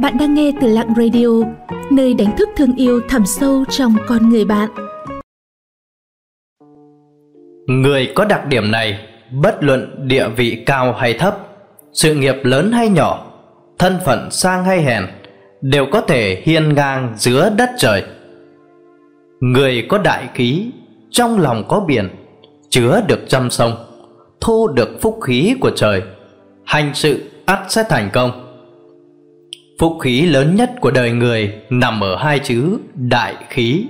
Bạn đang nghe từ Lãng Radio, nơi đánh thức thương yêu thẳm sâu trong con người bạn. Người có đặc điểm này, bất luận địa vị cao hay thấp, sự nghiệp lớn hay nhỏ, thân phận sang hay hèn, đều có thể hiên ngang giữa đất trời. Người có đại khí, trong lòng có biển, chứa được trăm sông, thu được phúc khí của trời, hành sự ắt sẽ thành công. Phúc khí lớn nhất của đời người nằm ở hai chữ đại khí.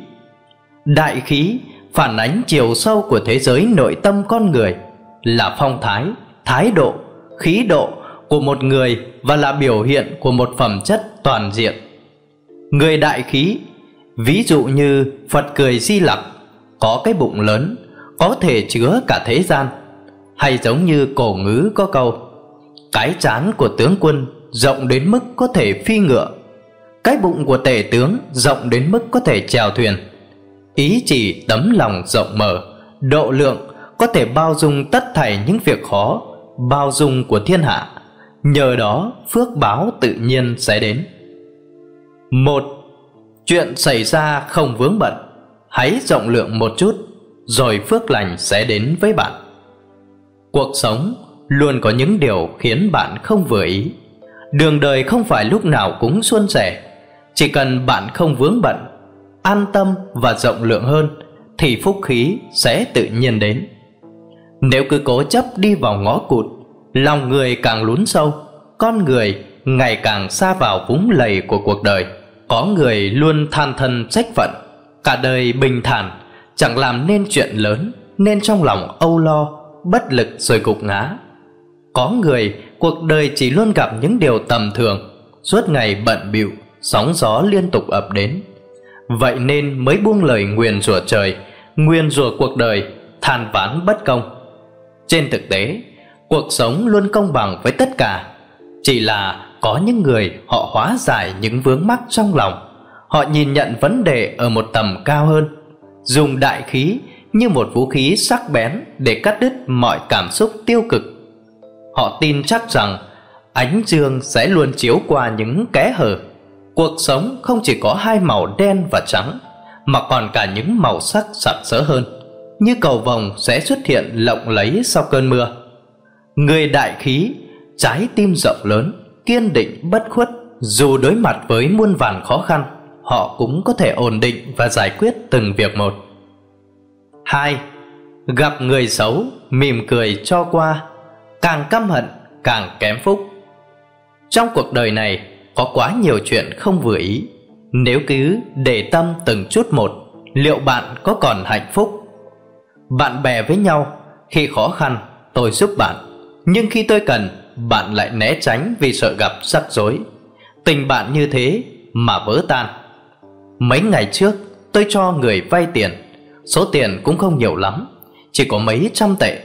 Đại khí phản ánh chiều sâu của thế giới nội tâm con người, là phong thái, thái độ, khí độ của một người và là biểu hiện của một phẩm chất toàn diện. Người đại khí, ví dụ như Phật cười Di Lặc, có cái bụng lớn, có thể chứa cả thế gian. Hay giống như cổ ngữ có câu, cái trán của tướng quân rộng đến mức có thể phi ngựa, cái bụng của tể tướng rộng đến mức có thể chèo thuyền. Ý chỉ tấm lòng rộng mở, độ lượng, có thể bao dung tất thảy những việc khó, bao dung của thiên hạ. Nhờ đó phước báo tự nhiên sẽ đến. 1. Chuyện xảy ra không vướng bận, hãy rộng lượng một chút, rồi phước lành sẽ đến với bạn. Cuộc sống luôn có những điều khiến bạn không vừa ý. Đường đời không phải lúc nào cũng suôn sẻ. Chỉ cần bạn không vướng bận, an tâm và rộng lượng hơn, thì phúc khí sẽ tự nhiên đến. Nếu cứ cố chấp đi vào ngõ cụt, lòng người càng lún sâu, con người ngày càng sa vào vũng lầy của cuộc đời. Có người luôn than thân trách phận, cả đời bình thản, chẳng làm nên chuyện lớn, nên trong lòng âu lo, bất lực rồi gục ngã. Có người cuộc đời chỉ luôn gặp những điều tầm thường, suốt ngày bận bịu, sóng gió liên tục ập đến. Vậy nên mới buông lời nguyền rủa trời, nguyền rủa cuộc đời, than vãn bất công. Trên thực tế, cuộc sống luôn công bằng với tất cả. Chỉ là có những người họ hóa giải những vướng mắc trong lòng, họ nhìn nhận vấn đề ở một tầm cao hơn, dùng đại khí như một vũ khí sắc bén để cắt đứt mọi cảm xúc tiêu cực. Họ tin chắc rằng ánh dương sẽ luôn chiếu qua những kẽ hở. Cuộc sống không chỉ có hai màu đen và trắng, mà còn cả những màu sắc sặc sỡ hơn, như cầu vồng sẽ xuất hiện lộng lẫy sau cơn mưa. Người đại khí, trái tim rộng lớn, kiên định bất khuất, dù đối mặt với muôn vàn khó khăn, họ cũng có thể ổn định và giải quyết từng việc một. 2. Gặp người xấu, mỉm cười cho qua, càng căm hận càng kém phúc. Trong cuộc đời này có quá nhiều chuyện không vừa ý, nếu cứ để tâm từng chút một, liệu bạn có còn hạnh phúc? Bạn bè với nhau, khi khó khăn tôi giúp bạn, nhưng khi tôi cần, bạn lại né tránh vì sợ gặp rắc rối. Tình bạn như thế mà vỡ tan. Mấy ngày trước tôi cho người vay tiền, số tiền cũng không nhiều lắm, chỉ có mấy trăm tệ.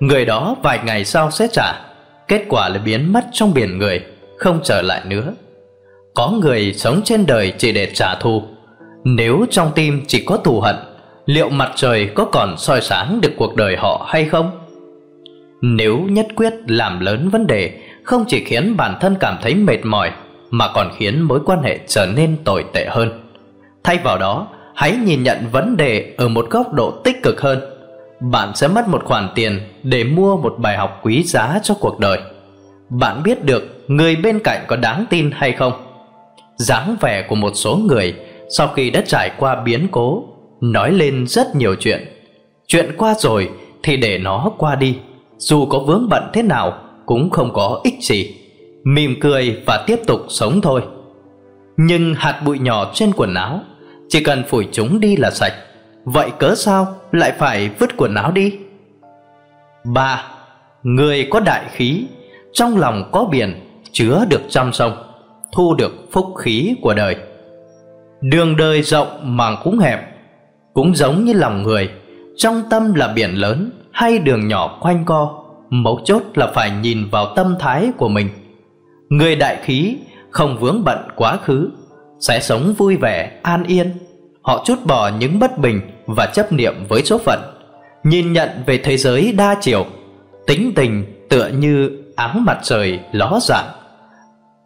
Người đó vài ngày sau sẽ trả, kết quả là biến mất trong biển người, không trở lại nữa. Có người sống trên đời chỉ để trả thù. Nếu trong tim chỉ có thù hận, liệu mặt trời có còn soi sáng được cuộc đời họ hay không? Nếu nhất quyết làm lớn vấn đề, không chỉ khiến bản thân cảm thấy mệt mỏi, mà còn khiến mối quan hệ trở nên tồi tệ hơn. Thay vào đó, hãy nhìn nhận vấn đề ở một góc độ tích cực hơn. Bạn sẽ mất một khoản tiền để mua một bài học quý giá cho cuộc đời. Bạn biết được người bên cạnh có đáng tin hay không. Dáng vẻ của một số người sau khi đã trải qua biến cố nói lên rất nhiều chuyện. Chuyện qua rồi thì để nó qua đi, dù có vướng bận thế nào cũng không có ích gì. Mỉm cười và tiếp tục sống thôi. Nhưng hạt bụi nhỏ trên quần áo, chỉ cần phủi chúng đi là sạch. Vậy cớ sao lại phải vứt quần áo đi? 3. Người có đại khí, trong lòng có biển, chứa được trăm sông, thu được phúc khí của đời. Đường đời rộng mà cũng hẹp, cũng giống như lòng người, trong tâm là biển lớn hay đường nhỏ quanh co, mấu chốt là phải nhìn vào tâm thái của mình. Người đại khí không vướng bận quá khứ, sẽ sống vui vẻ, an yên. Họ trút bỏ những bất bình và chấp niệm với số phận, nhìn nhận về thế giới đa chiều. Tính tình tựa như áng mặt trời ló dạng,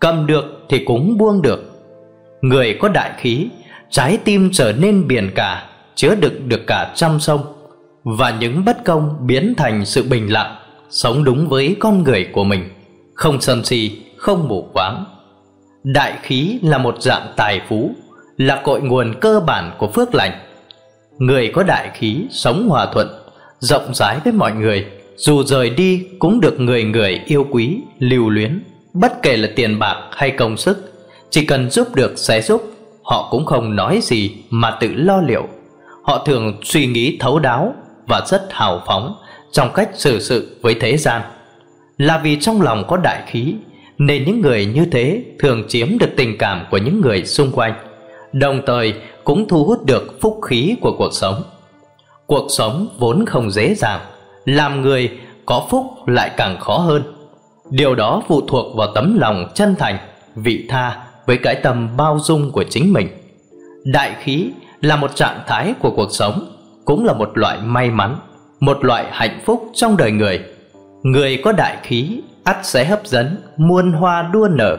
cầm được thì cũng buông được. Người có đại khí, trái tim trở nên biển cả, chứa đựng được cả trăm sông. Và những bất công biến thành sự bình lặng, sống đúng với con người của mình, không sân si, không mù quáng. Đại khí là một dạng tài phú, là cội nguồn cơ bản của phước lành. Người có đại khí sống hòa thuận, rộng rãi với mọi người, dù rời đi cũng được người người yêu quý, lưu luyến. Bất kể là tiền bạc hay công sức, chỉ cần giúp được sẽ giúp, họ cũng không nói gì mà tự lo liệu. Họ thường suy nghĩ thấu đáo và rất hào phóng trong cách xử sự với thế gian. Là vì trong lòng có đại khí, nên những người như thế thường chiếm được tình cảm của những người xung quanh, đồng thời cũng thu hút được phúc khí của cuộc sống. Cuộc sống vốn không dễ dàng, làm người có phúc lại càng khó hơn. Điều đó phụ thuộc vào tấm lòng chân thành, vị tha với cái tâm bao dung của chính mình. Đại khí là một trạng thái của cuộc sống, cũng là một loại may mắn, một loại hạnh phúc trong đời người. Người có đại khí ắt sẽ hấp dẫn muôn hoa đua nở,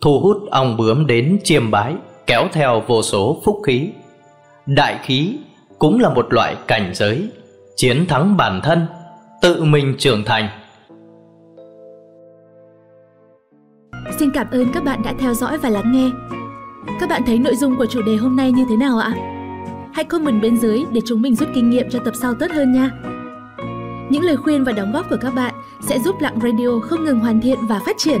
thu hút ong bướm đến chiêm bái, kéo theo vô số phúc khí. Đại khí cũng là một loại cảnh giới, chiến thắng bản thân, tự mình trưởng thành. Xin cảm ơn các bạn đã theo dõi và lắng nghe. Các bạn thấy nội dung của chủ đề hôm nay như thế nào ạ? Hãy comment bên dưới để chúng mình rút kinh nghiệm cho tập sau tốt hơn nha. Những lời khuyên và đóng góp của các bạn sẽ giúp Lãng Radio không ngừng hoàn thiện và phát triển.